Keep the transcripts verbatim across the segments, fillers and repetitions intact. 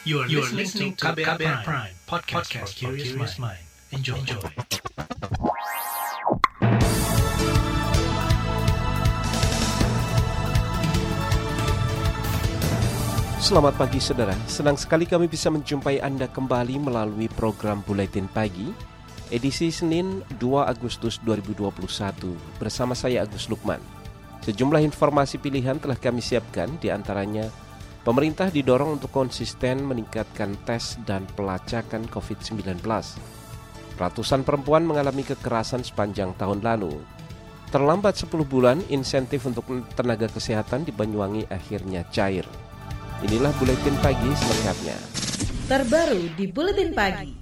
You are, you are listening to K B R Prime, podcast, podcast for curious mind. Enjoy. Enjoy. Selamat pagi saudara, senang sekali kami bisa menjumpai Anda kembali melalui program Buletin Pagi, edisi Senin dua Agustus dua ribu dua puluh satu, bersama saya Agus Lukman. Sejumlah informasi pilihan telah kami siapkan, diantaranya pemerintah didorong untuk konsisten meningkatkan tes dan pelacakan covid sembilan belas. Ratusan perempuan mengalami kekerasan sepanjang tahun lalu. Terlambat sepuluh bulan, insentif untuk tenaga kesehatan di Banyuwangi akhirnya cair. Inilah Buletin Pagi selengkapnya. Terbaru di Buletin Pagi.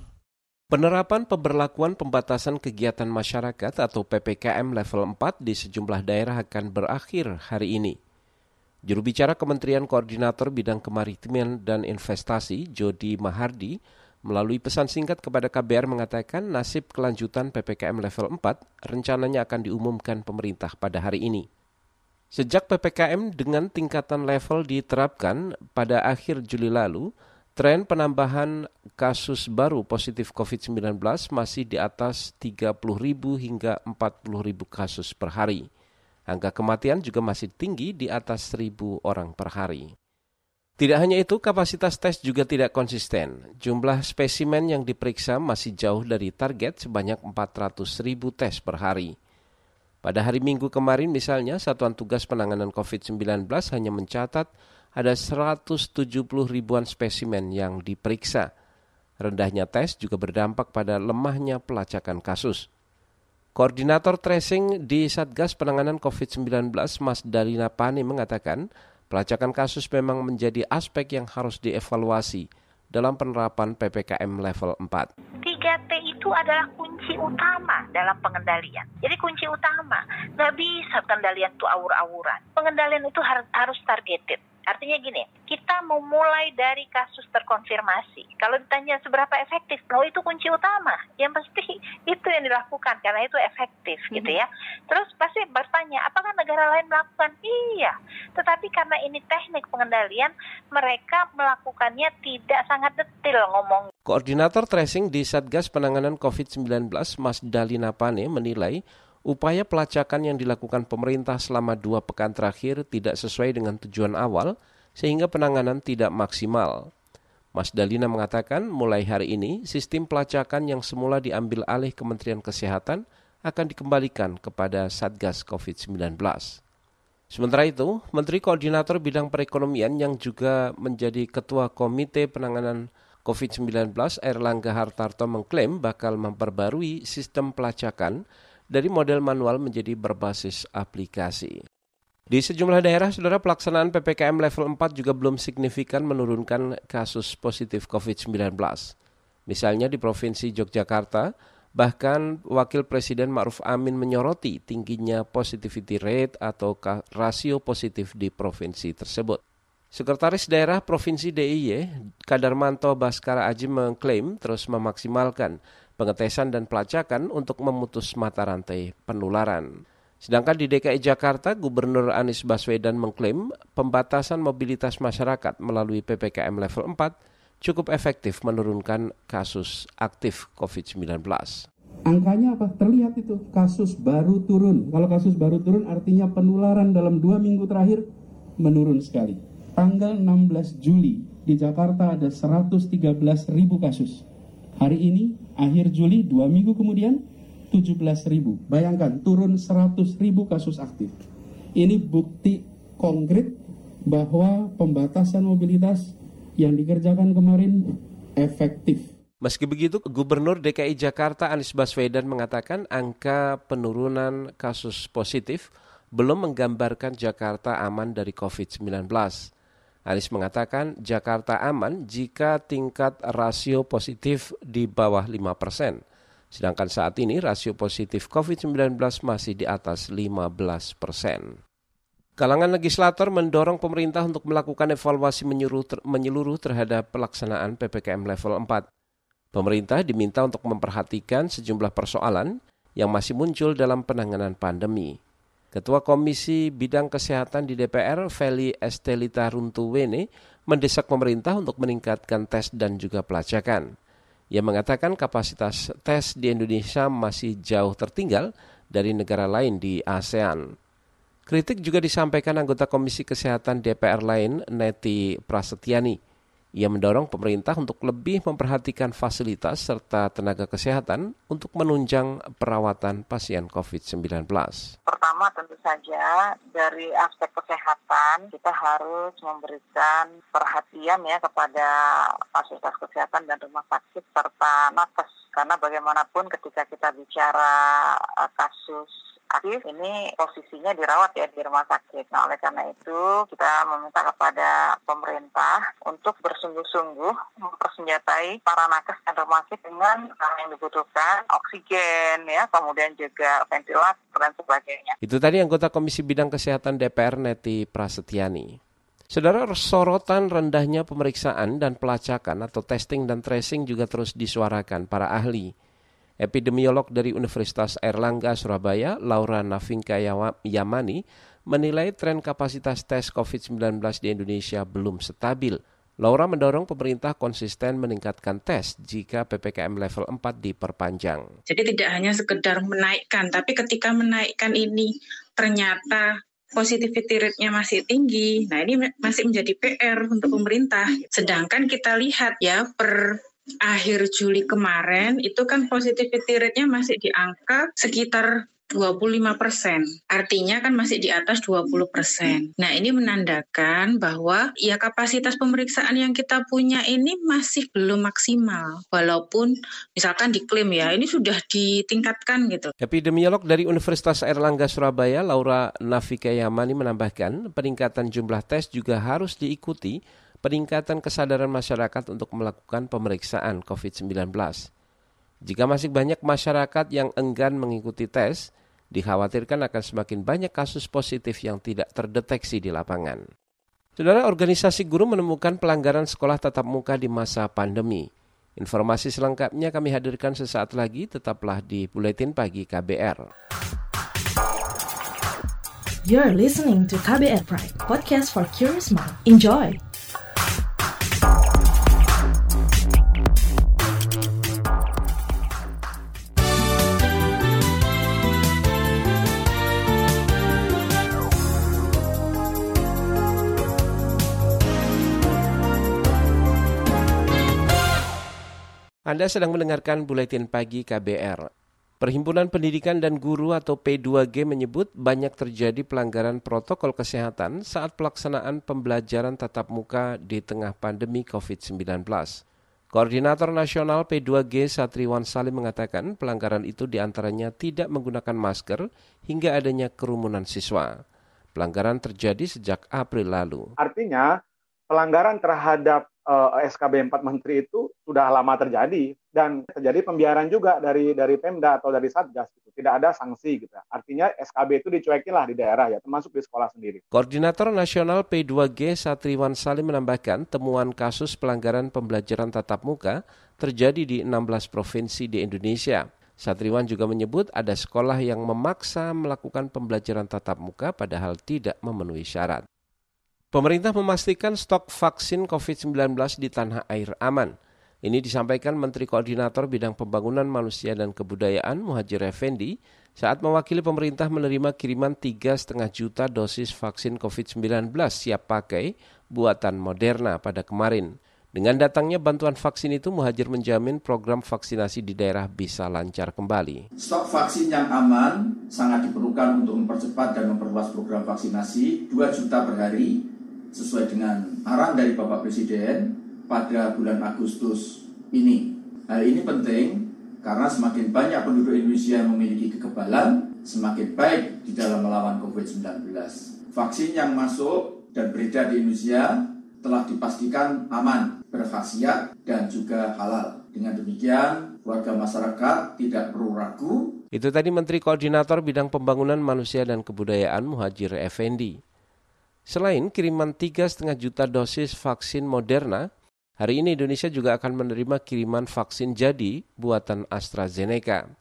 Penerapan pemberlakuan pembatasan kegiatan masyarakat atau P P K M level empat di sejumlah daerah akan berakhir hari ini. Juru bicara Kementerian Koordinator Bidang Kemaritiman dan Investasi, Jody Mahardi, melalui pesan singkat kepada K B R mengatakan nasib kelanjutan P P K M level empat rencananya akan diumumkan pemerintah pada hari ini. Sejak P P K M dengan tingkatan level diterapkan pada akhir Juli lalu, tren penambahan kasus baru positif covid sembilan belas masih di atas tiga puluh ribu hingga empat puluh ribu kasus per hari. Angka kematian juga masih tinggi di atas seribu orang per hari. Tidak hanya itu, kapasitas tes juga tidak konsisten. Jumlah spesimen yang diperiksa masih jauh dari target sebanyak empat ratus ribu tes per hari. Pada hari Minggu kemarin misalnya, Satuan Tugas Penanganan covid sembilan belas hanya mencatat ada seratus tujuh puluh ribuan spesimen yang diperiksa. Rendahnya tes juga berdampak pada lemahnya pelacakan kasus. Koordinator Tracing di Satgas Penanganan covid sembilan belas, Mas Dalina Pani, mengatakan pelacakan kasus memang menjadi aspek yang harus dievaluasi dalam penerapan P P K M level empat. tiga T itu adalah kunci utama dalam pengendalian. Jadi kunci utama, nggak bisa pengendalian itu awur-awuran. Pengendalian itu harus targeted. Artinya gini, kita memulai dari kasus terkonfirmasi. Kalau ditanya seberapa efektif, oh itu kunci utama. Yang pasti itu yang dilakukan karena itu efektif, mm-hmm. gitu ya. Terus pasti bertanya, apakah negara lain melakukan? Iya. Tetapi karena ini teknik pengendalian, mereka melakukannya tidak sangat detail ngomong. Koordinator Tracing di Satgas Penanganan covid sembilan belas, Mas Dalina Pane, menilai upaya pelacakan yang dilakukan pemerintah selama dua pekan terakhir tidak sesuai dengan tujuan awal, sehingga penanganan tidak maksimal. Mas Dalina mengatakan mulai hari ini, sistem pelacakan yang semula diambil alih Kementerian Kesehatan akan dikembalikan kepada Satgas covid sembilan belas. Sementara itu, Menteri Koordinator Bidang Perekonomian yang juga menjadi Ketua Komite Penanganan covid sembilan belas, Airlangga Hartarto, mengklaim bakal memperbarui sistem pelacakan dari model manual menjadi berbasis aplikasi. Di sejumlah daerah, saudara, pelaksanaan P P K M level empat juga belum signifikan menurunkan kasus positif covid sembilan belas. Misalnya di Provinsi Yogyakarta, bahkan Wakil Presiden Ma'ruf Amin menyoroti tingginya positivity rate atau rasio positif di provinsi tersebut. Sekretaris Daerah Provinsi D I Y, Kadarmanto Baskara Aji, mengklaim terus memaksimalkan pengetesan dan pelacakan untuk memutus mata rantai penularan. Sedangkan di D K I Jakarta, Gubernur Anies Baswedan mengklaim pembatasan mobilitas masyarakat melalui P P K M level empat cukup efektif menurunkan kasus aktif covid sembilan belas. Angkanya apa? Terlihat itu, kasus baru turun. Kalau kasus baru turun artinya penularan dalam dua minggu terakhir menurun sekali. Tanggal enam belas Juli di Jakarta ada seratus tiga belas ribu kasus. Hari ini, akhir Juli, dua minggu kemudian, tujuh belas ribu. Bayangkan, turun seratus ribu kasus aktif. Ini bukti konkret bahwa pembatasan mobilitas yang dikerjakan kemarin efektif. Meski begitu, Gubernur D K I Jakarta Anies Baswedan mengatakan angka penurunan kasus positif belum menggambarkan Jakarta aman dari covid sembilan belas. Anies mengatakan Jakarta aman jika tingkat rasio positif di bawah lima persen. Sedangkan saat ini rasio positif covid sembilan belas masih di atas lima belas persen. Kalangan legislator mendorong pemerintah untuk melakukan evaluasi menyeluruh terhadap pelaksanaan P P K M level empat. Pemerintah diminta untuk memperhatikan sejumlah persoalan yang masih muncul dalam penanganan pandemi. Ketua Komisi Bidang Kesehatan di D P R, Feli Estelita Runtuwe, mendesak pemerintah untuk meningkatkan tes dan juga pelacakan. Ia mengatakan kapasitas tes di Indonesia masih jauh tertinggal dari negara lain di ASEAN. Kritik juga disampaikan anggota Komisi Kesehatan D P R lain, Neti Prasetyani. Ia mendorong pemerintah untuk lebih memperhatikan fasilitas serta tenaga kesehatan untuk menunjang perawatan pasien covid sembilan belas. Pertama tentu saja dari aspek kesehatan kita harus memberikan perhatian ya kepada fasilitas kesehatan dan rumah sakit serta nakes. Karena bagaimanapun ketika kita bicara kasus aktif ini posisinya dirawat ya di rumah sakit. Nah, oleh karena itu kita meminta kepada pemerintah untuk bersungguh-sungguh mempersenjatai para nakes dan rumah sakit dengan yang dibutuhkan, oksigen, ya, kemudian juga ventilator dan sebagainya. Itu tadi anggota Komisi Bidang Kesehatan D P R Neti Prasetyani. Saudara, sorotan rendahnya pemeriksaan dan pelacakan atau testing dan tracing juga terus disuarakan para ahli. Epidemiolog dari Universitas Airlangga Surabaya, Laura Navika Yamani, menilai tren kapasitas tes covid sembilan belas di Indonesia belum stabil. Laura mendorong pemerintah konsisten meningkatkan tes jika P P K M level empat diperpanjang. Jadi tidak hanya sekedar menaikkan, tapi ketika menaikkan ini ternyata positivity rate-nya masih tinggi. Nah, ini masih menjadi P R untuk pemerintah. Sedangkan kita lihat ya per akhir Juli kemarin itu kan positivity rate-nya masih di angka sekitar dua puluh lima persen. Artinya kan masih di atas dua puluh persen. Nah, ini menandakan bahwa ya kapasitas pemeriksaan yang kita punya ini masih belum maksimal. Walaupun misalkan diklaim ya, ini sudah ditingkatkan gitu. Epidemiolog dari Universitas Airlangga Surabaya, Laura Navika Yamani menambahkan, peningkatan jumlah tes juga harus diikuti peningkatan kesadaran masyarakat untuk melakukan pemeriksaan covid sembilan belas. Jika masih banyak masyarakat yang enggan mengikuti tes, dikhawatirkan akan semakin banyak kasus positif yang tidak terdeteksi di lapangan. Saudara, organisasi guru menemukan pelanggaran sekolah tatap muka di masa pandemi. Informasi selengkapnya kami hadirkan sesaat lagi, tetaplah di Buletin Pagi K B R. You're listening to K B R Prime, podcast for curious mind. Enjoy! Anda sedang mendengarkan Buletin Pagi K B R. Perhimpunan Pendidikan dan Guru atau P dua G menyebut banyak terjadi pelanggaran protokol kesehatan saat pelaksanaan pembelajaran tatap muka di tengah pandemi covid sembilan belas. Koordinator Nasional P dua G Satriwan Salim mengatakan pelanggaran itu diantaranya tidak menggunakan masker hingga adanya kerumunan siswa. Pelanggaran terjadi sejak April lalu. Artinya pelanggaran terhadap S K B empat Menteri itu sudah lama terjadi dan terjadi pembiaran juga dari dari Pemda atau dari Satgas gitu. Tidak ada sanksi gitu. Artinya S K B itu dicuekin lah di daerah ya, termasuk di sekolah sendiri. Koordinator Nasional P dua G Satriwan Salim menambahkan temuan kasus pelanggaran pembelajaran tatap muka terjadi di enam belas provinsi di Indonesia. Satriwan juga menyebut ada sekolah yang memaksa melakukan pembelajaran tatap muka padahal tidak memenuhi syarat. Pemerintah memastikan stok vaksin covid sembilan belas di tanah air aman. Ini disampaikan Menteri Koordinator Bidang Pembangunan Manusia dan Kebudayaan Muhajir Effendi saat mewakili pemerintah menerima kiriman tiga koma lima juta dosis vaksin covid sembilan belas siap pakai buatan Moderna pada kemarin. Dengan datangnya bantuan vaksin itu, Muhajir menjamin program vaksinasi di daerah bisa lancar kembali. Stok vaksin yang aman sangat diperlukan untuk mempercepat dan memperluas program vaksinasi dua juta per hari. Sesuai dengan arahan dari Bapak Presiden pada bulan Agustus ini. Hal ini penting karena semakin banyak penduduk Indonesia yang memiliki kekebalan, semakin baik di dalam melawan covid sembilan belas. Vaksin yang masuk dan beredar di Indonesia telah dipastikan aman, berkhasiat, dan juga halal. Dengan demikian, warga masyarakat tidak perlu ragu. Itu tadi Menteri Koordinator Bidang Pembangunan Manusia dan Kebudayaan Muhajir Effendi. Selain kiriman tiga koma lima juta dosis vaksin Moderna, hari ini Indonesia juga akan menerima kiriman vaksin jadi buatan AstraZeneca.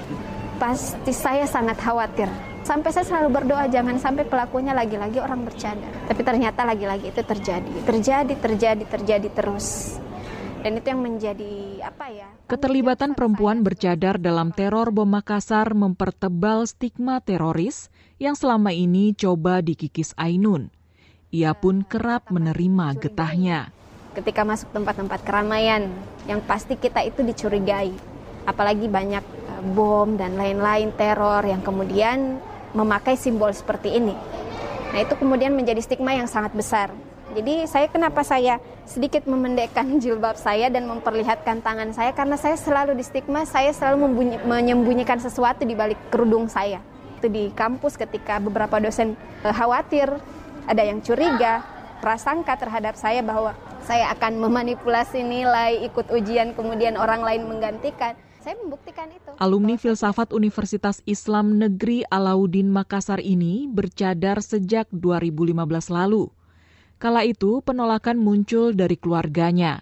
pasti saya sangat khawatir. Sampai saya selalu berdoa, jangan sampai pelakunya lagi-lagi orang bercanda. Tapi ternyata lagi-lagi itu terjadi. Terjadi, terjadi, terjadi terus. Dan itu yang menjadi apa ya? Keterlibatan perempuan bercadar dalam teror bom Makassar mempertebal stigma teroris yang selama ini coba dikikis Ainun. Ia pun kerap menerima getahnya. Ketika masuk tempat-tempat keramaian, yang pasti kita itu dicurigai. Apalagi banyak bom dan lain-lain teror yang kemudian memakai simbol seperti ini. Nah itu kemudian menjadi stigma yang sangat besar. Jadi saya kenapa saya sedikit memendekkan jilbab saya dan memperlihatkan tangan saya, karena saya selalu di stigma, saya selalu membunyi, menyembunyikan sesuatu di balik kerudung saya. Itu di kampus ketika beberapa dosen khawatir, ada yang curiga, prasangka terhadap saya bahwa saya akan memanipulasi nilai, ikut ujian, kemudian orang lain menggantikan. Saya membuktikan itu. Alumni filsafat Universitas Islam Negeri Alauddin Makassar ini bercadar sejak dua ribu lima belas lalu. Kala itu penolakan muncul dari keluarganya.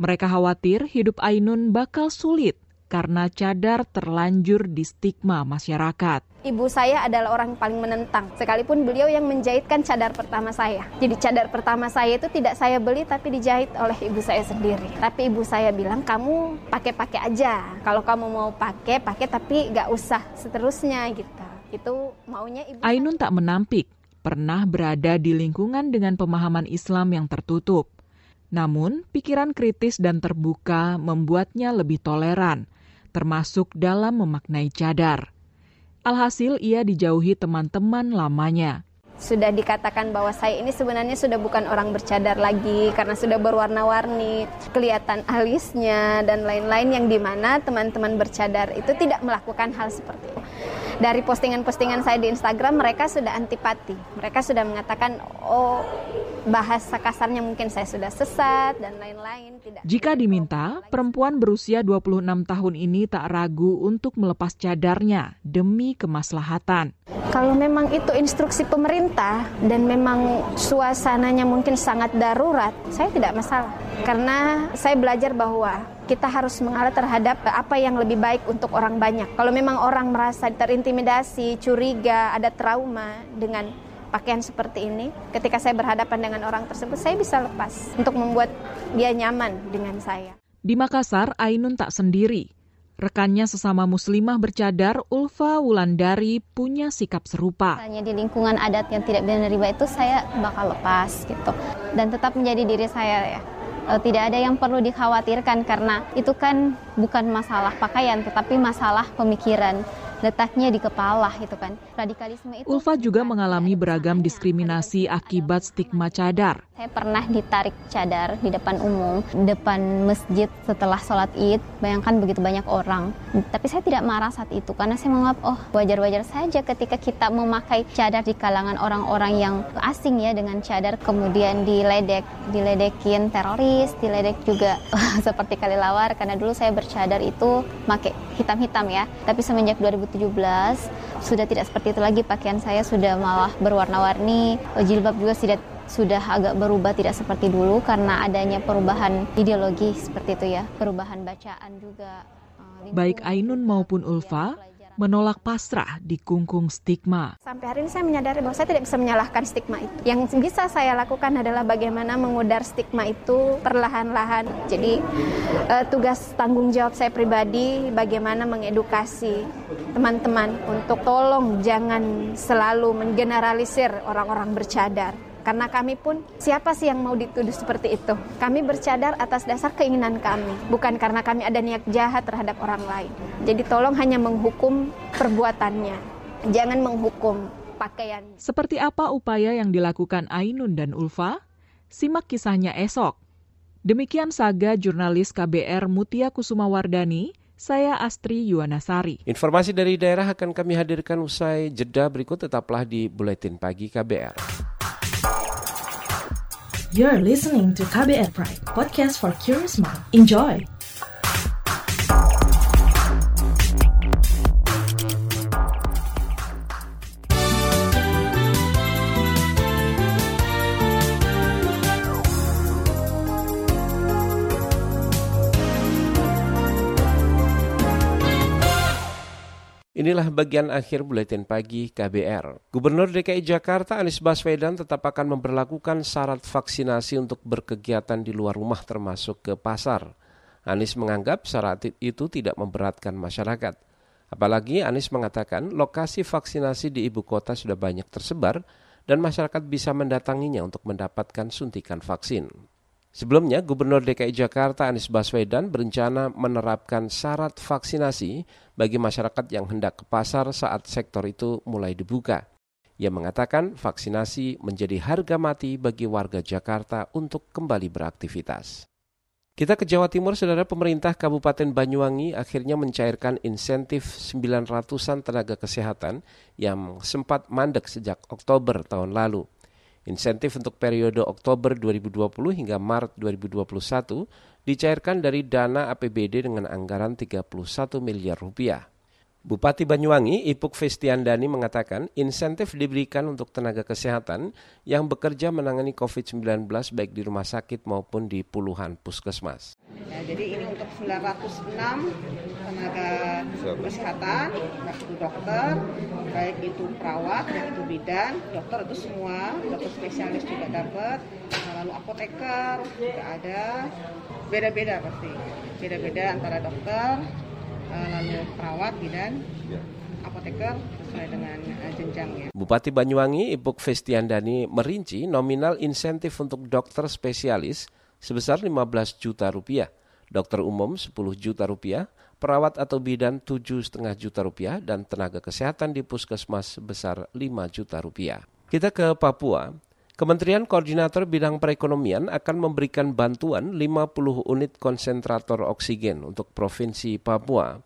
Mereka khawatir hidup Ainun bakal sulit karena cadar terlanjur di stigma masyarakat. Ibu saya adalah orang paling menentang, sekalipun beliau yang menjahitkan cadar pertama saya. Jadi cadar pertama saya itu tidak saya beli, tapi dijahit oleh ibu saya sendiri. Tapi ibu saya bilang, kamu pakai-pakai aja. Kalau kamu mau pakai, pakai, tapi nggak usah seterusnya gitu. Itu maunya ibu. Ainun tak menampik, pernah berada di lingkungan dengan pemahaman Islam yang tertutup. Namun, pikiran kritis dan terbuka membuatnya lebih toleran, termasuk dalam memaknai cadar. Alhasil ia dijauhi teman-teman lamanya. Sudah dikatakan bahwa saya ini sebenarnya sudah bukan orang bercadar lagi karena sudah berwarna-warni, kelihatan alisnya dan lain-lain, yang dimana teman-teman bercadar itu tidak melakukan hal seperti itu. Dari postingan-postingan saya di Instagram, mereka sudah antipati. Mereka sudah mengatakan, oh bahasa kasarnya mungkin saya sudah sesat dan lain-lain. Tidak. Jika diminta, perempuan berusia dua puluh enam tahun ini tak ragu untuk melepas cadarnya demi kemaslahatan. Kalau memang itu instruksi pemerintah dan memang suasananya mungkin sangat darurat, saya tidak masalah. Karena saya belajar bahwa kita harus mengalah terhadap apa yang lebih baik untuk orang banyak. Kalau memang orang merasa terintimidasi, curiga, ada trauma dengan pakaian seperti ini, ketika saya berhadapan dengan orang tersebut, saya bisa lepas untuk membuat dia nyaman dengan saya. Di Makassar, Ainun tak sendiri. Rekannya sesama muslimah bercadar, Ulfa Wulandari, punya sikap serupa. Hanya di lingkungan adat yang tidak menerima itu, saya bakal lepas gitu. Dan tetap menjadi diri saya ya. Tidak ada yang perlu dikhawatirkan karena itu kan bukan masalah pakaian, tetapi masalah pemikiran. Letaknya di kepala gitu kan. Radikalisme itu. Ulfa juga mengalami beragam diskriminasi akibat stigma cadar. Saya pernah ditarik cadar di depan umum, depan masjid setelah sholat Id. Bayangkan begitu banyak orang. Tapi saya tidak marah saat itu karena saya menganggap oh wajar-wajar saja ketika kita memakai cadar di kalangan orang-orang yang asing ya dengan cadar, kemudian diledek, diledekin teroris, diledek juga seperti kelelawar karena dulu saya bercadar itu pakai hitam-hitam ya. Tapi semenjak dua ribu tujuh belas sudah tidak seperti itu lagi, pakaian saya sudah malah berwarna-warni, jilbab juga sudah sudah agak berubah, tidak seperti dulu karena adanya perubahan ideologi seperti itu ya, perubahan bacaan juga. Baik Ainun maupun Ulfa menolak pasrah dikungkung stigma. Sampai hari ini saya menyadari bahwa saya tidak bisa menyalahkan stigma itu. Yang bisa saya lakukan adalah bagaimana mengudar stigma itu perlahan-lahan. Jadi eh, tugas tanggung jawab saya pribadi bagaimana mengedukasi teman-teman untuk tolong jangan selalu menggeneralisir orang-orang bercadar. Karena kami pun, siapa sih yang mau dituduh seperti itu? Kami bercadar atas dasar keinginan kami, bukan karena kami ada niat jahat terhadap orang lain. Jadi tolong hanya menghukum perbuatannya, jangan menghukum pakaian. Seperti apa upaya yang dilakukan Ainun dan Ulfa? Simak kisahnya esok. Demikian saga jurnalis K B R Mutia Kusuma Wardani, Saya Astri Yuwanasari. Informasi dari daerah akan kami hadirkan usai jeda berikut, tetaplah di Buletin Pagi K B R. You're listening to K B R Prime, podcast for curious mind. Enjoy! Inilah bagian akhir Buletin Pagi K B R. Gubernur D K I Jakarta Anies Baswedan tetap akan memberlakukan syarat vaksinasi untuk berkegiatan di luar rumah termasuk ke pasar. Anies menganggap syarat itu tidak memberatkan masyarakat. Apalagi Anies mengatakan lokasi vaksinasi di ibu kota sudah banyak tersebar dan masyarakat bisa mendatanginya untuk mendapatkan suntikan vaksin. Sebelumnya, Gubernur D K I Jakarta Anies Baswedan berencana menerapkan syarat vaksinasi bagi masyarakat yang hendak ke pasar saat sektor itu mulai dibuka. Ia mengatakan vaksinasi menjadi harga mati bagi warga Jakarta untuk kembali beraktivitas. Kita ke Jawa Timur, saudara. Pemerintah Kabupaten Banyuwangi akhirnya mencairkan insentif sembilan ratusan tenaga kesehatan yang sempat mandek sejak Oktober tahun lalu. Insentif untuk periode Oktober dua ribu dua puluh hingga Maret dua ribu dua puluh satu dicairkan dari dana A P B D dengan anggaran tiga puluh satu miliar rupiah. Bupati Banyuwangi Ipuk Festian Dani mengatakan insentif diberikan untuk tenaga kesehatan yang bekerja menangani covid sembilan belas baik di rumah sakit maupun di puluhan puskesmas. Ya, jadi ini untuk sembilan ratus enam tenaga kesehatan, baik itu dokter, baik itu perawat, baik itu bidan, dokter itu semua, dokter spesialis juga dapat, lalu apoteker juga ada, beda-beda pasti, beda-beda antara dokter, lalu perawat, bidan, apoteker sesuai dengan jenjangnya. Bupati Banyuwangi Ipuk Festian Dani merinci nominal insentif untuk dokter spesialis sebesar lima belas juta rupiah, dokter umum sepuluh juta rupiah, perawat atau bidan tujuh koma lima juta rupiah, dan tenaga kesehatan di puskesmas sebesar lima juta rupiah. Kita ke Papua. Kementerian Koordinator Bidang Perekonomian akan memberikan bantuan lima puluh unit konsentrator oksigen untuk Provinsi Papua.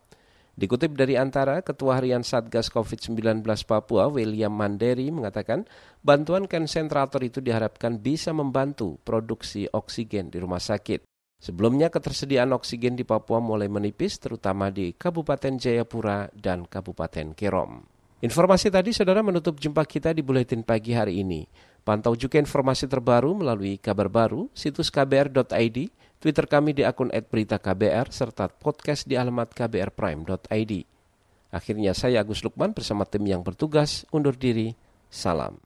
Dikutip dari Antara, Ketua Harian Satgas covid sembilan belas Papua, William Manderi, mengatakan bantuan konsentrator itu diharapkan bisa membantu produksi oksigen di rumah sakit. Sebelumnya ketersediaan oksigen di Papua mulai menipis, terutama di Kabupaten Jayapura dan Kabupaten Kerom. Informasi tadi, saudara, menutup jumpa kita di Buletin Pagi hari ini. Pantau juga informasi terbaru melalui Kabar Baru, situs k b r dot i d, Twitter kami di akun et berita k b r, serta podcast di alamat k b r prime dot i d. Akhirnya saya Agus Lukman bersama tim yang bertugas undur diri. Salam.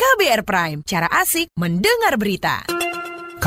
K B R Prime, cara asik mendengar berita. K